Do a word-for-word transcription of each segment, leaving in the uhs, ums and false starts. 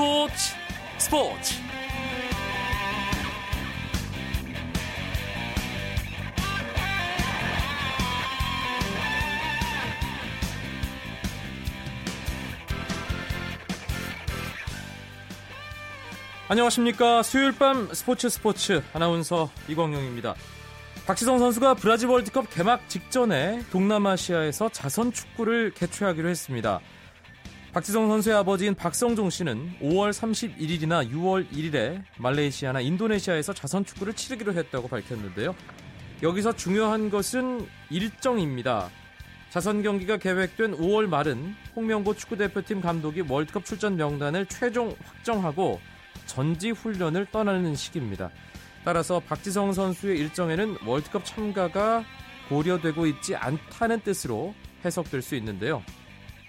스포츠 스포츠 안녕하십니까. 수요일 밤 스포츠 스포츠 아나운서 이광용입니다. 박지성 선수가 브라질 월드컵 개막 직전에 동남아시아에서 자선 축구를 개최하기로 했습니다. 박지성 선수의 아버지인 박성종 씨는 오월 삼십일일이나 유월 일일에 말레이시아나 인도네시아에서 자선 축구를 치르기로 했다고 밝혔는데요. 여기서 중요한 것은 일정입니다. 자선 경기가 계획된 오월 말은 홍명보 축구대표팀 감독이 월드컵 출전 명단을 최종 확정하고 전지훈련을 떠나는 시기입니다. 따라서 박지성 선수의 일정에는 월드컵 참가가 고려되고 있지 않다는 뜻으로 해석될 수 있는데요.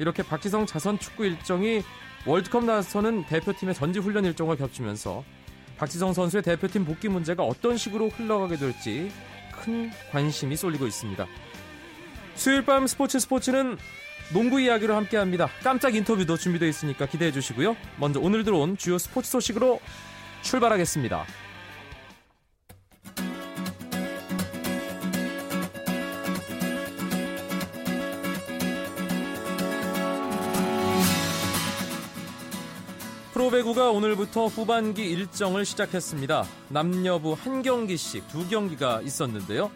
이렇게 박지성 자선 축구 일정이 월드컵 나서는 대표팀의 전지훈련 일정과 겹치면서 박지성 선수의 대표팀 복귀 문제가 어떤 식으로 흘러가게 될지 큰 관심이 쏠리고 있습니다. 수요일 밤 스포츠 스포츠는 농구 이야기로 함께합니다. 깜짝 인터뷰도 준비되어 있으니까 기대해 주시고요. 먼저 오늘 들어온 주요 스포츠 소식으로 출발하겠습니다. 프로배구가 오늘부터 후반기 일정을 시작했습니다. 남녀부 한 경기씩 두 경기가 있었는데요.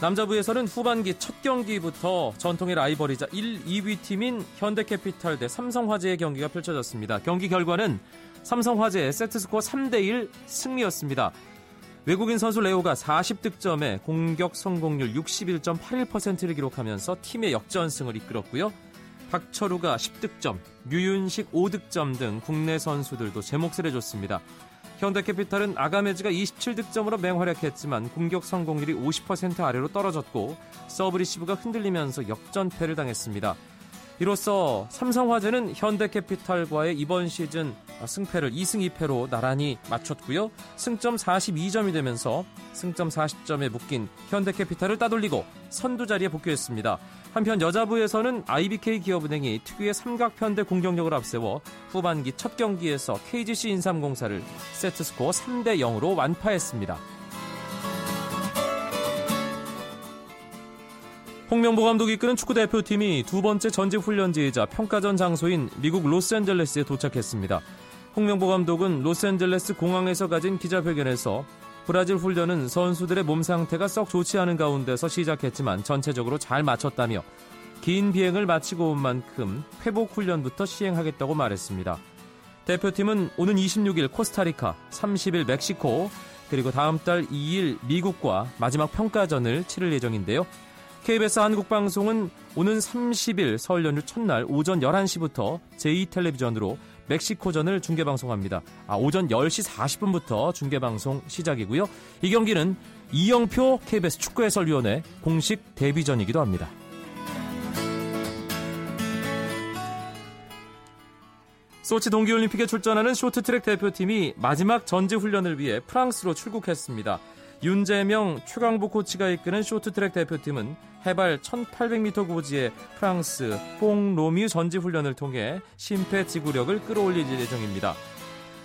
남자부에서는 후반기 첫 경기부터 전통의 라이벌이자 일, 이위 팀인 현대캐피탈 대 삼성화재의 경기가 펼쳐졌습니다. 경기 결과는 삼성화재의 세트스코어 삼 대 일 승리였습니다. 외국인 선수 레오가 사십 득점에 공격 성공률 육십일 점 팔일 퍼센트를 기록하면서 팀의 역전승을 이끌었고요. 박철우가 십 득점, 류윤식 오 득점 등 국내 선수들도 제 몫을 해줬습니다. 현대캐피탈은 아가메즈가 이십칠 득점으로 맹활약했지만 공격 성공률이 오십 퍼센트 아래로 떨어졌고 서브리시브가 흔들리면서 역전패를 당했습니다. 이로써 삼성화재는 현대캐피탈과의 이번 시즌 승패를 이승 이패로 나란히 맞췄고요. 승점 사십이 점이 되면서 승점 사십 점에 묶인 현대캐피탈을 따돌리고 선두자리에 복귀했습니다. 한편 여자부에서는 아이비케이 기업은행이 특유의 삼각편대 공격력을 앞세워 후반기 첫 경기에서 케이지씨 인삼공사를 세트스코어 삼 대 영으로 완파했습니다. 홍명보 감독이 이끄는 축구대표팀이 두 번째 전지훈련지이자 평가전 장소인 미국 로스앤젤레스에 도착했습니다. 홍명보 감독은 로스앤젤레스 공항에서 가진 기자회견에서 브라질 훈련은 선수들의 몸 상태가 썩 좋지 않은 가운데서 시작했지만 전체적으로 잘 마쳤다며 긴 비행을 마치고 온 만큼 회복 훈련부터 시행하겠다고 말했습니다. 대표팀은 오는 이십육일 코스타리카, 삼십일 멕시코, 그리고 다음 달 이일 미국과 마지막 평가전을 치를 예정인데요. 케이비에스 한국방송은 오는 삼십일 설 연휴 첫날 오전 열한 시부터 제이 텔레비전으로 멕시코전을 중계방송합니다. 아, 오전 열 시 사십 분부터 중계방송 시작이고요. 이 경기는 이영표 케이비에스 축구해설위원회 공식 데뷔전이기도 합니다. 소치 동계올림픽에 출전하는 쇼트트랙 대표팀이 마지막 전지훈련을 위해 프랑스로 출국했습니다. 윤재명, 최강복 코치가 이끄는 쇼트트랙 대표팀은 해발 천팔백 미터 고지의 프랑스 퐁로뮤 전지훈련을 통해 심폐지구력을 끌어올릴 예정입니다.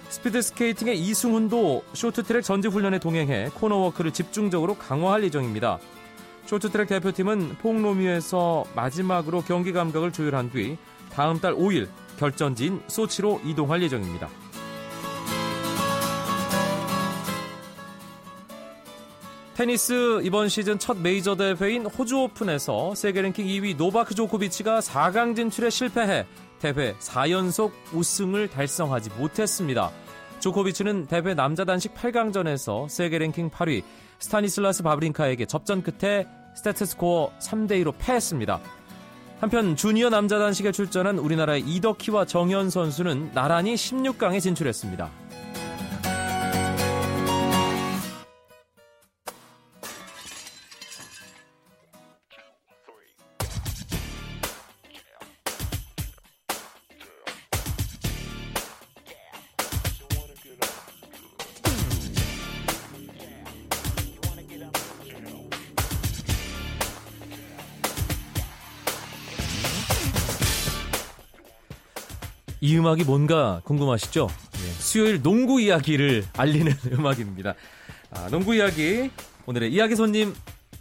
스피드스케이팅의 이승훈도 쇼트트랙 전지훈련에 동행해 코너워크를 집중적으로 강화할 예정입니다. 쇼트트랙 대표팀은 퐁로뮤에서 마지막으로 경기 감각을 조율한 뒤 다음 달 오일 결전지인 소치로 이동할 예정입니다. 테니스 이번 시즌 첫 메이저 대회인 호주 오픈에서 세계 랭킹 이위 노바크 조코비치가 사강 진출에 실패해 대회 사 연속 우승을 달성하지 못했습니다. 조코비치는 대회 남자 단식 팔강전에서 세계 랭킹 팔위 스타니슬라스 바브린카에게 접전 끝에 스태트스코어 삼 대 이로 패했습니다. 한편 주니어 남자 단식에 출전한 우리나라의 이덕희와 정현 선수는 나란히 십육강에 진출했습니다. 이 음악이 뭔가 궁금하시죠? 네. 수요일 농구 이야기를 알리는 음악입니다. 아, 농구 이야기 오늘의 이야기 손님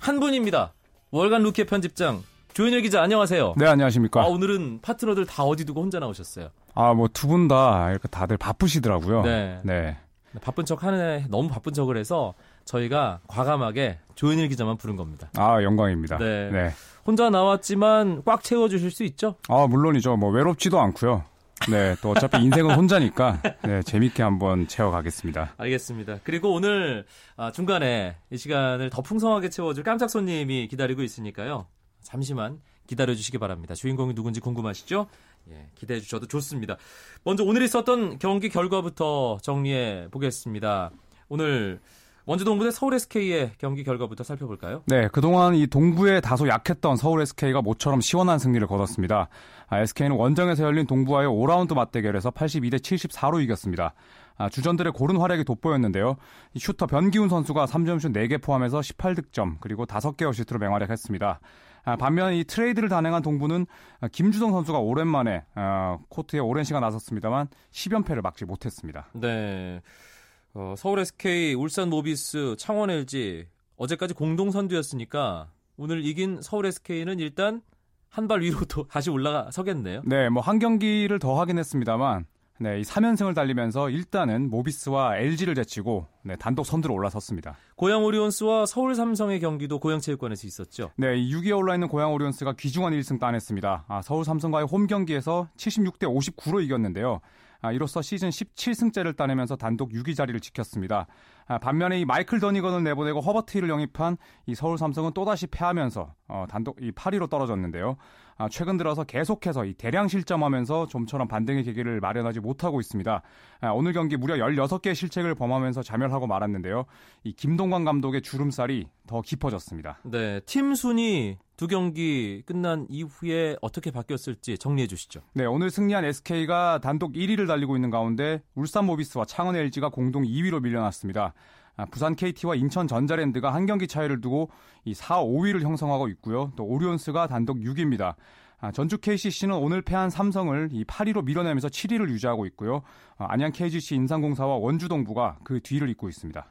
한 분입니다. 월간 루키의 편집장 조현일 기자, 안녕하세요. 네, 안녕하십니까. 아, 오늘은 파트너들 다 어디 두고 혼자 나오셨어요? 아, 뭐 두 분 다 이렇게 다들 바쁘시더라고요. 네. 네. 바쁜 척 하네, 너무 바쁜 척을 해서 저희가 과감하게 조현일 기자만 부른 겁니다. 아, 영광입니다. 네. 네. 혼자 나왔지만 꽉 채워주실 수 있죠? 아, 물론이죠. 뭐 외롭지도 않고요. 네, 또 어차피 인생은 혼자니까 네, 재밌게 한번 채워가겠습니다. 알겠습니다. 그리고 오늘 아, 중간에 이 시간을 더 풍성하게 채워줄 깜짝 손님이 기다리고 있으니까요. 잠시만 기다려주시기 바랍니다. 주인공이 누군지 궁금하시죠? 예, 기대해 주셔도 좋습니다. 먼저 오늘 있었던 경기 결과부터 정리해 보겠습니다. 오늘 먼저 동부 대 서울 에스케이의 경기 결과부터 살펴볼까요? 네, 그동안 이 동부에 다소 약했던 서울 에스케이가 모처럼 시원한 승리를 거뒀습니다. 아, 에스케이는 원정에서 열린 동부와의 오 라운드 맞대결에서 팔십이 대 칠십사로 이겼습니다. 아, 주전들의 고른 활약이 돋보였는데요. 이 슈터 변기훈 선수가 삼 점슛 네 개 포함해서 십팔 득점 그리고 다섯 개 어시스트로 맹활약했습니다. 아, 반면 이 트레이드를 단행한 동부는 김주성 선수가 오랜만에 어, 코트에 오랜 시간 나섰습니다만 십 연패를 막지 못했습니다. 네, 어, 서울 에스케이, 울산 모비스, 창원 엘지 어제까지 공동 선두였으니까 오늘 이긴 서울 에스케이는 일단 한 발 위로 또 다시 올라서겠네요. 네, 뭐 한 경기를 더 하긴 했습니다만 네, 이 삼 연승을 달리면서 일단은 모비스와 엘지를 제치고 네, 단독 선두로 올라섰습니다. 고양 오리온스와 서울 삼성의 경기도 고양체육관에서 있었죠. 네, 육 위에 올라있는 고양 오리온스가 귀중한 일 승 따냈습니다. 아, 서울 삼성과의 홈 경기에서 칠십육 대 오십구로 이겼는데요. 아, 이로써 시즌 십칠 승째를 따내면서 단독 육 위 자리를 지켰습니다. 아, 반면에 이 마이클 더니건을 내보내고 허버트 힐을 영입한 이 서울 삼성은 또다시 패하면서 어, 단독 이 팔 위로 떨어졌는데요. 아, 최근 들어서 계속해서 이 대량 실점하면서 좀처럼 반등의 계기를 마련하지 못하고 있습니다. 아, 오늘 경기 무려 열여섯 개의 실책을 범하면서 자멸하고 말았는데요. 이 김동관 감독의 주름살이 더 깊어졌습니다. 네, 팀 순위 두 경기 끝난 이후에 어떻게 바뀌었을지 정리해 주시죠. 네, 오늘 승리한 에스케이가 단독 일 위를 달리고 있는 가운데 울산 모비스와 창원 엘지가 공동 이 위로 밀려났습니다. 아, 부산 케이티와 인천 전자랜드가 한 경기 차이를 두고 이 사, 오 위를 형성하고 있고요. 또 오리온스가 단독 육 위입니다. 아, 전주 케이씨씨는 오늘 패한 삼성을 이 팔 위로 밀어내면서 칠 위를 유지하고 있고요. 아, 안양 케이지씨, 인삼공사와 원주동부가 그 뒤를 잇고 있습니다.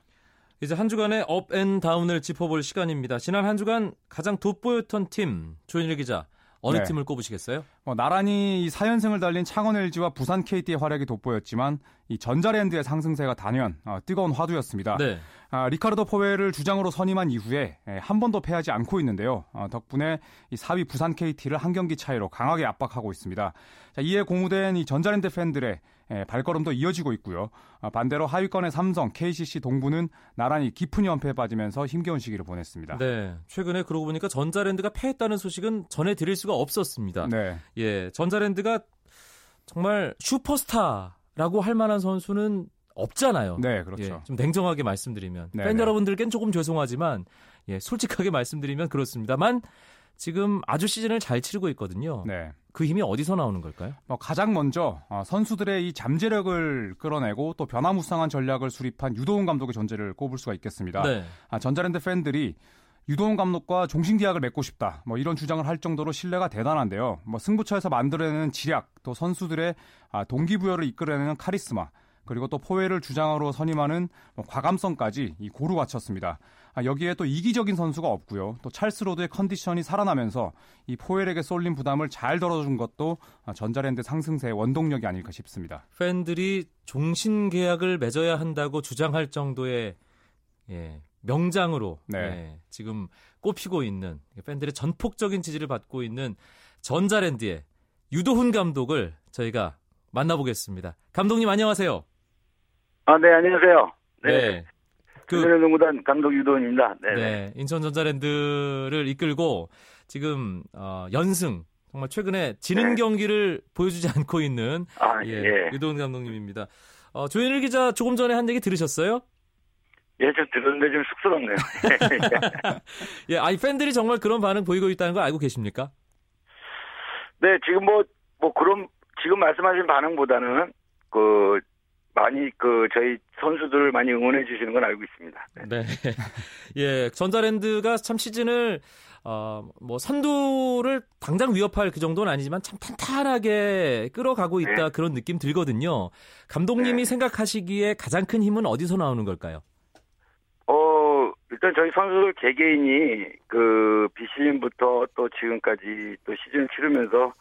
이제 한 주간의 업앤다운을 짚어볼 시간입니다. 지난 한 주간 가장 돋보였던 팀, 조현일 기자, 어느 네. 팀을 꼽으시겠어요? 어, 나란히 이 사 연승을 달린 창원 엘지와 부산 케이티의 활약이 돋보였지만 이 전자랜드의 상승세가 단연 어, 뜨거운 화두였습니다. 네. 아, 리카르도 포웰을 주장으로 선임한 이후에 예, 한 번도 패하지 않고 있는데요. 어, 덕분에 이 사 위 부산 케이티를 한 경기 차이로 강하게 압박하고 있습니다. 자, 이에 공우된 이 전자랜드 팬들의 예, 발걸음도 이어지고 있고요. 아, 반대로 하위권의 삼성, 케이씨씨, 동부는 나란히 깊은 연패에 빠지면서 힘겨운 시기를 보냈습니다. 네, 최근에 그러고 보니까 전자랜드가 패했다는 소식은 전해드릴 수가 없었습니다. 네. 예, 전자랜드가 정말 슈퍼스타라고 할 만한 선수는 없잖아요. 네, 그렇죠. 예, 좀 냉정하게 말씀드리면 네네. 팬 여러분들께는 조금 죄송하지만 예, 솔직하게 말씀드리면 그렇습니다만 지금 아주 시즌을 잘 치르고 있거든요. 네. 그 힘이 어디서 나오는 걸까요? 뭐 가장 먼저 선수들의 이 잠재력을 끌어내고 또 변화무쌍한 전략을 수립한 유도훈 감독의 존재를 꼽을 수가 있겠습니다. 네. 아, 전자랜드 팬들이 유도훈 감독과 종신계약을 맺고 싶다 뭐 이런 주장을 할 정도로 신뢰가 대단한데요. 뭐 승부처에서 만들어내는 지략, 또 선수들의 동기부여를 이끌어내는 카리스마, 그리고 또 포웰을 주장으로 선임하는 과감성까지 이 고루 갖췄습니다. 아, 여기에 또 이기적인 선수가 없고요. 또 찰스 로드의 컨디션이 살아나면서 이 포웰에게 쏠린 부담을 잘 덜어준 것도 아, 전자랜드 상승세의 원동력이 아닐까 싶습니다. 팬들이 종신계약을 맺어야 한다고 주장할 정도의 예, 명장으로 네. 예, 지금 꼽히고 있는 팬들의 전폭적인 지지를 받고 있는 전자랜드의 유도훈 감독을 저희가 만나보겠습니다. 감독님 안녕하세요. 아, 네, 안녕하세요. 네. 인천농구단 네. 그, 감독 유도훈입니다. 네, 네. 인천전자랜드를 이끌고 지금 어, 연승, 정말 최근에 지는 네. 경기를 보여주지 않고 있는 아, 예, 예. 유도훈 감독님입니다. 어, 조현일 기자 조금 전에 한 얘기 들으셨어요? 예, 좀 들었는데 좀 쑥스럽네요. 예, 아니 팬들이 정말 그런 반응 보이고 있다는 거 알고 계십니까? 네, 지금 뭐, 뭐 그런 지금 말씀하신 반응보다는 그 많이 그 저희 선수들을 많이 응원해 주시는 건 알고 있습니다. 네, 네. 예, 전자랜드가 참 시즌을 어, 뭐 선두를 당장 위협할 그 정도는 아니지만 참 탄탄하게 끌어가고 있다, 네. 그런 느낌 들거든요. 감독님이 네. 생각하시기에 가장 큰 힘은 어디서 나오는 걸까요? 어, 일단 저희 선수들 개개인이 그 비시즌부터 또 지금까지 또 시즌을 치르면서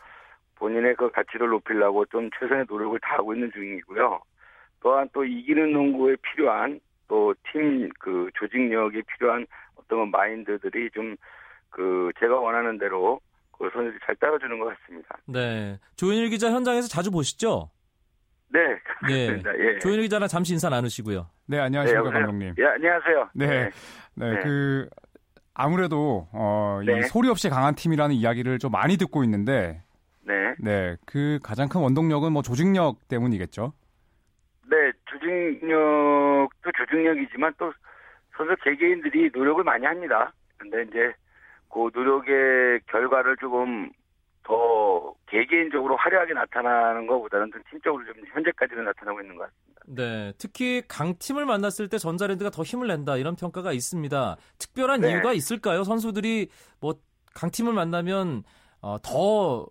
본인의 그 가치를 높이려고 좀 최선의 노력을 다하고 있는 중이고요. 또한 또 이기는 농구에 필요한 또 팀 그 조직력이 필요한 어떤 마인드들이 좀 그 제가 원하는 대로 그 선수들이 잘 따라주는 것 같습니다. 네, 조현일 기자 현장에서 자주 보시죠? 네, 그렇습니다. 예. 조현일 기자랑 잠시 인사 나누시고요. 네, 안녕하십니까, 네, 감독님. 예, 안녕하세요. 네, 네, 네, 네. 그 아무래도 어, 네. 이 소리 없이 강한 팀이라는 이야기를 좀 많이 듣고 있는데, 네, 네, 그 가장 큰 원동력은 뭐 조직력 때문이겠죠? 네, 조직력도 조직력이지만 또 선수 개개인들이 노력을 많이 합니다. 근데 이제 그 노력의 결과를 조금 더 개개인적으로 화려하게 나타나는 것보다는 좀 팀적으로 좀 현재까지는 나타나고 있는 것 같습니다. 네, 특히 강팀을 만났을 때 전자랜드가 더 힘을 낸다 이런 평가가 있습니다. 특별한 네. 이유가 있을까요? 선수들이 뭐 강팀을 만나면 어, 더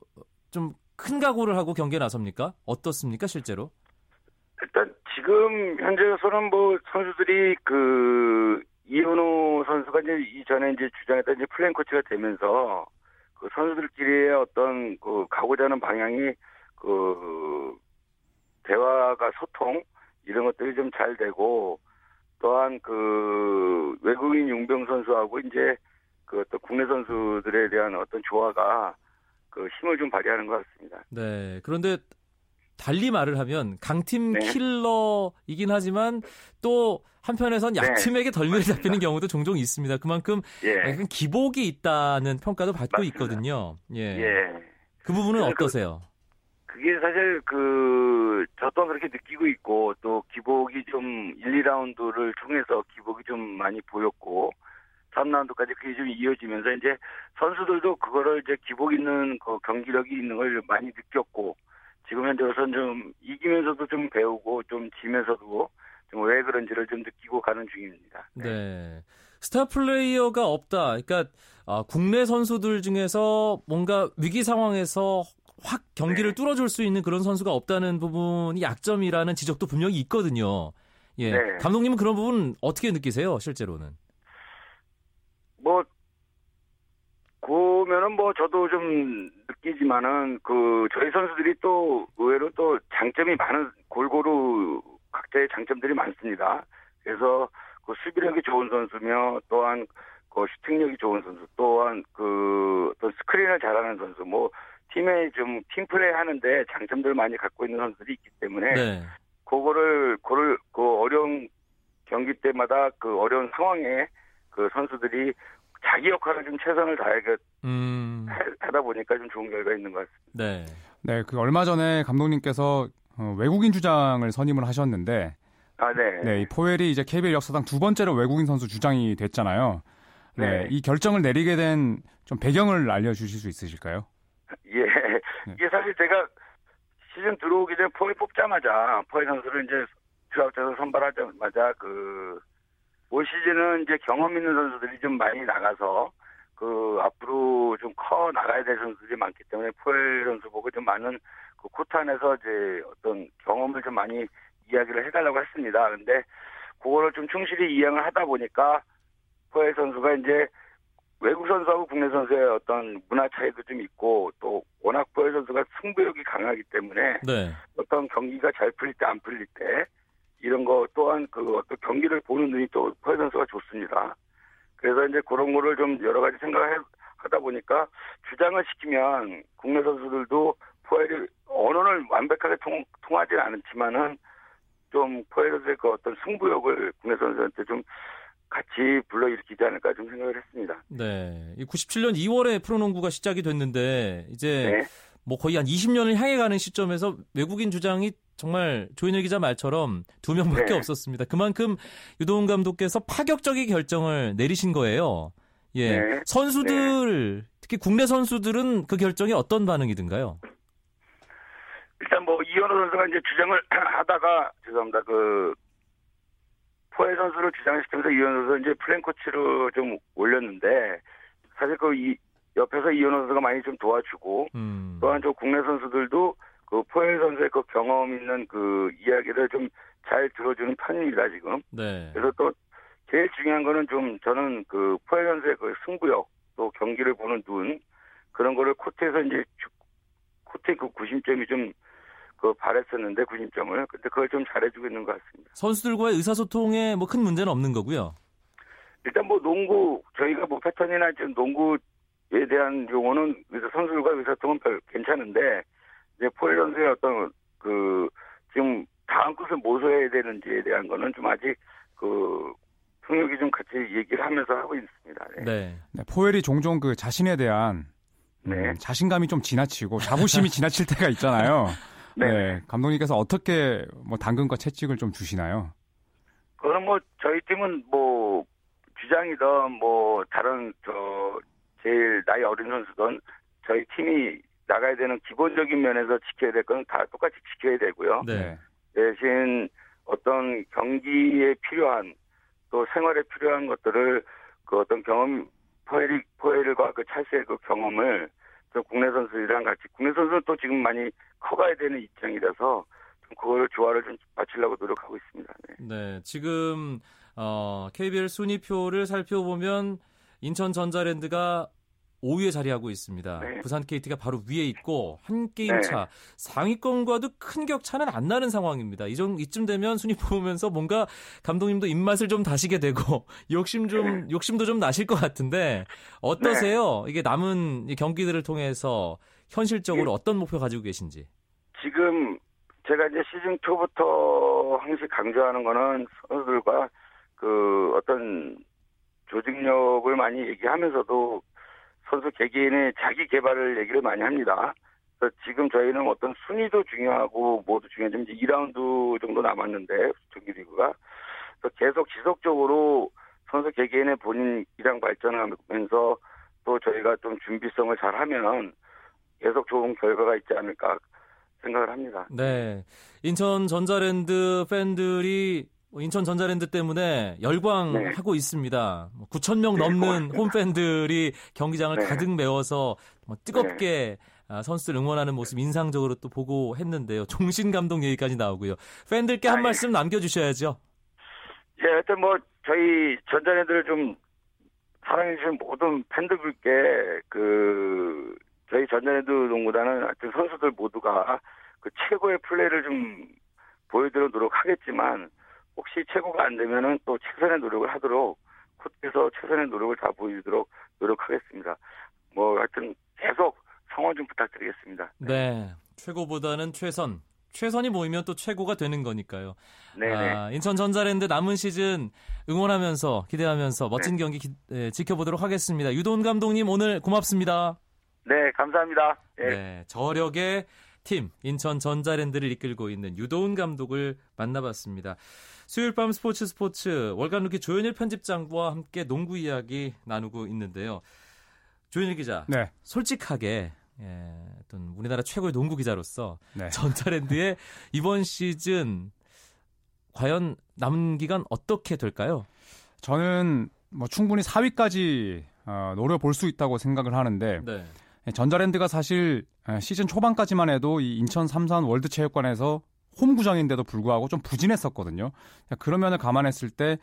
좀 큰 각오를 하고 경기에 나섭니까? 어떻습니까, 실제로? 일단 지금 현재로서는 뭐 선수들이 그 이연호 선수가 이제 이전에 이제 주장했던 이제 플랜 코치가 되면서 그 선수들끼리의 어떤 그 가고자 하는 방향이 그 대화가 소통 이런 것들이 좀 잘 되고 또한 그 외국인 용병 선수하고 이제 그 어떤 국내 선수들에 대한 어떤 조화가 그 힘을 좀 발휘하는 것 같습니다. 네. 그런데 달리 말을 하면 강팀 네. 킬러이긴 하지만 또 한편에선 약팀에게 덜미를 네. 잡히는 경우도 종종 있습니다. 그만큼 예. 약간 기복이 있다는 평가도 받고 맞습니다. 있거든요. 예. 예. 그 부분은 어떠세요? 그, 그게 사실 그 저도 그렇게 느끼고 있고 또 기복이 좀 일, 이 라운드를 통해서 기복이 좀 많이 보였고 삼 라운드까지 그게 좀 이어지면서 이제 선수들도 그거를 이제 기복 있는 그 경기력이 있는 걸 많이 느꼈고 지금 현재로서는 좀 이기면서도 좀 배우고 좀 지면서도 좀 왜 그런지를 좀 느끼고 가는 중입니다. 네. 네. 스타 플레이어가 없다. 그러니까 아, 국내 선수들 중에서 뭔가 위기 상황에서 확 경기를 네. 뚫어줄 수 있는 그런 선수가 없다는 부분이 약점이라는 지적도 분명히 있거든요. 예. 네. 감독님은 그런 부분 어떻게 느끼세요, 실제로는? 뭐 보면은 뭐 저도 좀 느끼지만은 그 저희 선수들이 또 의외로 또 장점이 많은 골고루 각자의 장점들이 많습니다. 그래서 그 수비력이 좋은 선수며 또한 그 슈팅력이 좋은 선수, 또한 그 어떤 스크린을 잘하는 선수, 뭐 팀에 좀 팀플레이 하는데 장점들 많이 갖고 있는 선수들이 있기 때문에 네. 그거를 그걸 그 어려운 경기 때마다 그 어려운 상황에 그 선수들이 자기 역할을 좀 최선을 다하게 음... 하다 보니까 좀 좋은 결과가 있는 것 같습니다. 네, 네, 그 얼마 전에 감독님께서 외국인 주장을 선임을 하셨는데, 아, 네, 네, 이 포웰이 이제 케이비엘 역사상 두 번째로 외국인 선수 주장이 됐잖아요. 네, 네. 이 결정을 내리게 된 좀 배경을 알려주실 수 있으실까요? 예, 네. 이게 사실 제가 시즌 들어오기 전에 포웰 뽑자마자 포웰 선수를 이제 드랍에서 선발하자마자 그. 올 시즌은 이제 경험 있는 선수들이 좀 많이 나가서 그 앞으로 좀 커 나가야 될 선수들이 많기 때문에 포엘 선수 보고 좀 많은 그 코트 안에서 이제 어떤 경험을 좀 많이 이야기를 해달라고 했습니다. 근데 그거를 좀 충실히 이행을 하다 보니까 포엘 선수가 이제 외국 선수하고 국내 선수의 어떤 문화 차이도 좀 있고 또 워낙 포엘 선수가 승부욕이 강하기 때문에 네. 어떤 경기가 잘 풀릴 때 안 풀릴 때 이런 거 또한 그 어떤 경기를 보는 눈이 또 포엘 선수가 좋습니다. 그래서 이제 그런 거를 좀 여러 가지 생각을 하다 보니까 주장을 시키면 국내 선수들도 포엘이 언어를 완벽하게 통, 통하지는 않지만은 좀 포엘 선수의 그 어떤 승부욕을 국내 선수한테 좀 같이 불러일으키지 않을까 좀 생각을 했습니다. 네. 구십칠 년 이월에 프로농구가 시작이 됐는데 이제 네. 뭐 거의 한 이십 년을 향해 가는 시점에서 외국인 주장이 정말 조현일 기자 말처럼 두 명밖에 네. 없었습니다. 그만큼 유도훈 감독께서 파격적인 결정을 내리신 거예요. 예, 네. 선수들 네. 특히 국내 선수들은 그 결정에 어떤 반응이든가요? 일단 뭐 이연호 선수가 이제 주장을 하다가 죄송합니다. 그 포엘 선수를 주장시키면서 이연호 선수 이제 플랜 코치로 좀 올렸는데 사실 그 이, 옆에서 이연호 선수가 많이 좀 도와주고 음. 또한 저 국내 선수들도 그 포엘 선수의 그 경험 있는 그 이야기를 좀 잘 들어주는 편입니다 지금. 네. 그래서 또 제일 중요한 거는 좀 저는 그 포엘 선수의 그 승부욕 또 경기를 보는 눈 그런 거를 코트에서 이제 코트의 그 구심점이 좀 그 바랬었는데 구심점을 근데 그걸 좀 잘해주고 있는 것 같습니다. 선수들과의 의사소통에 뭐 큰 문제는 없는 거고요. 일단 뭐 농구 저희가 뭐 패턴이나 지금 농구에 대한 용어는 선수들과 의사소통은 별 괜찮은데 이제 포엘 선수의 어떤 그 지금 다음 것을 무엇을 해야 되는지에 대한 거는 좀 아직 그. 통역이 좀 같이 얘기를 하면서 하고 있습니다. 네. 네. 네 포웰이 종종 그 자신에 대한 음, 네. 자신감이 좀 지나치고 자부심이 지나칠 때가 있잖아요. 네. 네. 감독님께서 어떻게 뭐 당근과 채찍을 좀 주시나요? 그건 뭐 저희 팀은 뭐 주장이든 뭐 다른 저 제일 나이 어린 선수든 저희 팀이 나가야 되는 기본적인 면에서 지켜야 될 건 다 똑같이 지켜야 되고요. 네. 대신 어떤 경기에 필요한 또 생활에 필요한 것들을 그 어떤 경험 포엘, 포엘과 그 찰스의 그 경험을 좀 국내 선수들이랑 같이 국내 선수는 또 지금 많이 커가야 되는 입장이라서 좀 그걸 조화를 좀 맞추려고 노력하고 있습니다. 네, 네 지금 어, 케이비엘 순위표를 살펴보면 인천 전자랜드가 오 위에 자리하고 있습니다. 네. 부산 케이티가 바로 위에 있고 한 게임 네. 차 상위권과도 큰 격차는 안 나는 상황입니다. 이정, 이쯤 되면 순위 보면서 뭔가 감독님도 입맛을 좀 다시게 되고 욕심 좀 네. 욕심도 좀 나실 것 같은데 어떠세요? 네. 이게 남은 경기들을 통해서 현실적으로 네. 어떤 목표 가지고 계신지? 지금 제가 이제 시즌 초부터 항상 강조하는 거는 선수들과 그 어떤 조직력을 많이 얘기하면서도 선수 개개인의 자기 개발을 얘기를 많이 합니다. 그래서 지금 저희는 어떤 순위도 중요하고 모두 중요하지만 이제 이 라운드 정도 남았는데 정규리그가 그래서 계속 지속적으로 선수 개개인의 본인 기량 발전하면서 또 저희가 좀 준비성을 잘하면 계속 좋은 결과가 있지 않을까 생각을 합니다. 네, 인천 전자랜드 팬들이 인천 전자랜드 때문에 열광하고 네. 있습니다. 구천 명 네, 넘는 홈팬들이 경기장을 네. 가득 메워서 뜨겁게 네. 선수를 응원하는 모습 인상적으로 또 보고 했는데요. 종신 감독 얘기까지 나오고요. 팬들께 한 아, 말씀 예. 남겨주셔야죠. 예, 하여튼 뭐 저희 전자랜드를 좀 사랑해주신 모든 팬들께 그 저희 전자랜드 농구단은 하여튼 선수들 모두가 그 최고의 플레이를 좀 보여드리도록 하겠지만 혹시 최고가 안 되면은 또 최선의 노력을 하도록 코트에서 최선의 노력을 다 보여주도록 노력하겠습니다. 뭐 하여튼 계속 성원 좀 부탁드리겠습니다. 네, 네. 최고보다는 최선. 최선이 모이면 또 최고가 되는 거니까요. 네. 아, 인천 전자랜드 남은 시즌 응원하면서 기대하면서 멋진 네. 경기 기, 예, 지켜보도록 하겠습니다. 유도훈 감독님 오늘 고맙습니다. 네, 감사합니다. 네, 네 저력의 팀 인천 전자랜드를 이끌고 있는 유도훈 감독을 만나봤습니다. 수요일 밤 스포츠 스포츠 월간 루키 조현일 편집장과 함께 농구 이야기 나누고 있는데요. 조현일 기자, 네. 솔직하게 예, 어떤 우리나라 최고의 농구 기자로서 네. 전자랜드의 이번 시즌 과연 남은 기간 어떻게 될까요? 저는 뭐 충분히 사 위까지 어, 노려볼 수 있다고 생각을 하는데 네. 전자랜드가 사실 시즌 초반까지만 해도 이 인천 삼산 월드체육관에서 홈구장인데도 불구하고 좀 부진했었거든요. 그런 면을 감안했을 때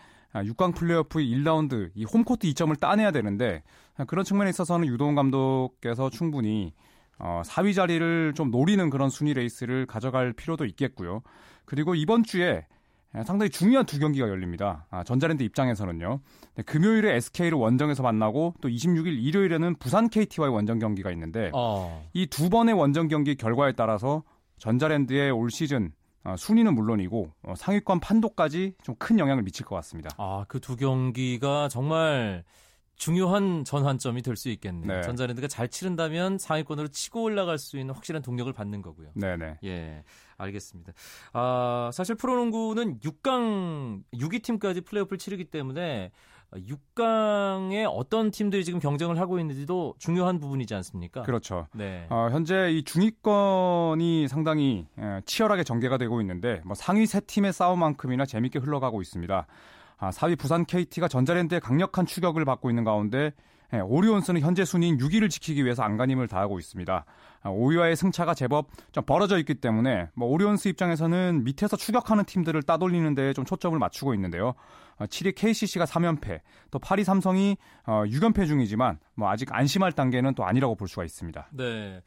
육 강 플레이오프 일 라운드 이 홈코트 이 점을 따내야 되는데 그런 측면에 있어서는 유동훈 감독께서 충분히 사 위 자리를 좀 노리는 그런 순위 레이스를 가져갈 필요도 있겠고요. 그리고 이번 주에 상당히 중요한 두 경기가 열립니다. 아, 전자랜드 입장에서는요. 네, 금요일에 에스케이를 원정에서 만나고 또 이십육 일 일요일에는 부산 케이티와의 원정 경기가 있는데 어. 이 두 번의 원정 경기 결과에 따라서 전자랜드의 올 시즌 어, 순위는 물론이고 어, 상위권 판도까지 좀 큰 영향을 미칠 것 같습니다. 아, 그 두 경기가 정말 중요한 전환점이 될 수 있겠네요. 네. 전자랜드가 잘 치른다면 상위권으로 치고 올라갈 수 있는 확실한 동력을 받는 거고요. 네네. 예, 알겠습니다. 아, 사실 프로농구는 육 강, 육 위 팀까지 플레이오프를 치르기 때문에 육 강에 어떤 팀들이 지금 경쟁을 하고 있는지도 중요한 부분이지 않습니까? 그렇죠. 네. 어, 현재 이 중위권이 상당히 치열하게 전개가 되고 있는데 뭐 상위 세 팀의 싸움만큼이나 재밌게 흘러가고 있습니다. 아, 사 위 부산 케이티가 전자랜드의 강력한 추격을 받고 있는 가운데 예, 오리온스는 현재 순위인 육 위를 지키기 위해서 안간힘을 다하고 있습니다. 오 위와의 승차가 제법 좀 벌어져 있기 때문에 뭐 오리온스 입장에서는 밑에서 추격하는 팀들을 따돌리는 데 좀 초점을 맞추고 있는데요. 칠 위 케이씨씨가 삼 연패, 또 팔 위 삼성이 육 연패 중이지만 뭐 아직 안심할 단계는 또 아니라고 볼 수가 있습니다. 네.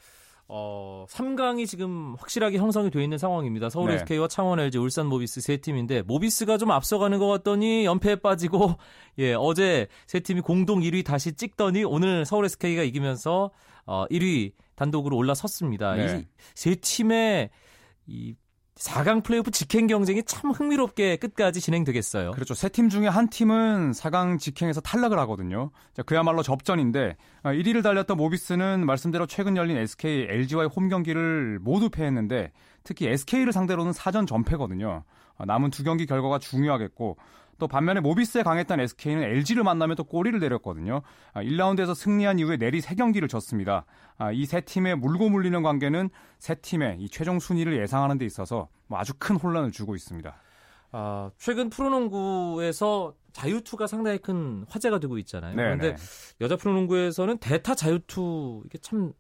어, 삼 강이 지금 확실하게 형성이 되어 있는 상황입니다. 서울 네. 에스케이와 창원 엘지, 울산 모비스 세 팀인데 모비스가 좀 앞서가는 것 같더니 연패에 빠지고 예, 어제 세 팀이 공동 일 위 다시 찍더니 오늘 서울 에스케이가 이기면서 어, 일 위 단독으로 올라섰습니다. 네. 이 세 팀의 이 사 강 플레이오프 직행 경쟁이 참 흥미롭게 끝까지 진행되겠어요. 그렇죠. 세 팀 중에 한 팀은 사 강 직행에서 탈락을 하거든요. 그야말로 접전인데 일 위를 달렸던 모비스는 말씀대로 최근 열린 에스케이, 엘지와의 홈 경기를 모두 패했는데 특히 에스케이를 상대로는 사 전 전패거든요. 남은 두 경기 결과가 중요하겠고 또 반면에 모비스에 강했던 에스케이는 엘지를 만나면 또 꼬리를 내렸거든요. 일 라운드에서 승리한 이후에 내리 세 경기를 졌습니다. 이 세 팀의 물고 물리는 관계는 세 팀의 이 최종 순위를 예상하는 데 있어서 아주 큰 혼란을 주고 있습니다. 아, 최근 프로농구에서 자유투가 상당히 큰 화제가 되고 있잖아요. 네네. 그런데 여자 프로농구에서는 대타 자유투 이게 참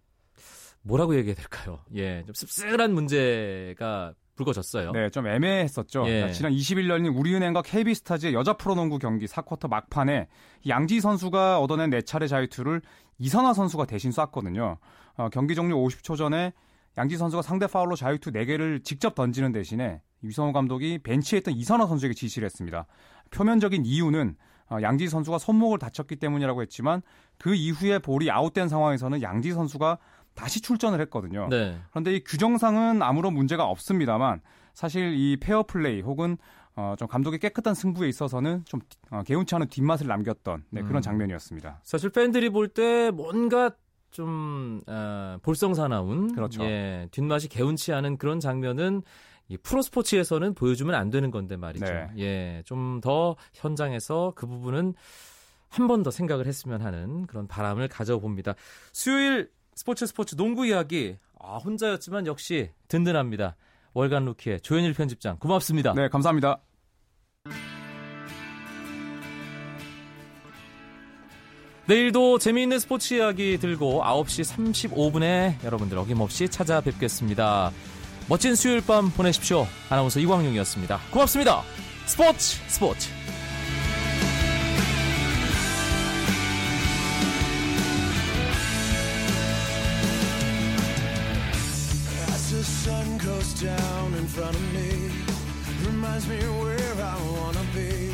뭐라고 얘기해야 될까요? 예, 좀 씁쓸한 문제가 불거졌어요. 네, 좀 애매했었죠. 예. 지난 이십일 년인 우리은행과 케이비스타즈의 여자 프로농구 경기 사 쿼터 막판에 양지 선수가 얻어낸 네 차례 자유투를 이선화 선수가 대신 쐈거든요. 어, 경기 종료 오십 초 전에 양지 선수가 상대 파울로 자유투 네 개를 직접 던지는 대신에 유성호 감독이 벤치에 있던 이선화 선수에게 지시를 했습니다. 표면적인 이유는 양지 선수가 손목을 다쳤기 때문이라고 했지만 그 이후에 볼이 아웃된 상황에서는 양지 선수가 다시 출전을 했거든요. 네. 그런데 이 규정상은 아무런 문제가 없습니다만 사실 이 페어플레이 혹은 어 좀 감독의 깨끗한 승부에 있어서는 좀 어 개운치 않은 뒷맛을 남겼던 네, 그런 음. 장면이었습니다. 사실 팬들이 볼 때 뭔가 좀 어, 볼썽사나운 그렇죠. 예, 뒷맛이 개운치 않은 그런 장면은 이 프로스포츠에서는 보여주면 안 되는 건데 말이죠. 네. 예, 좀 더 현장에서 그 부분은 한 번 더 생각을 했으면 하는 그런 바람을 가져봅니다. 수요일 스포츠 스포츠 농구 이야기 아, 혼자였지만 역시 든든합니다. 월간 루키의 조현일 편집장 고맙습니다. 네, 감사합니다. 내일도 재미있는 스포츠 이야기 들고 아홉 시 삼십오 분에 여러분들 어김없이 찾아뵙겠습니다. 멋진 수요일 밤 보내십시오. 아나운서 이광용이었습니다. 고맙습니다. 스포츠 스포츠. Down in front of me reminds me where I wanna be.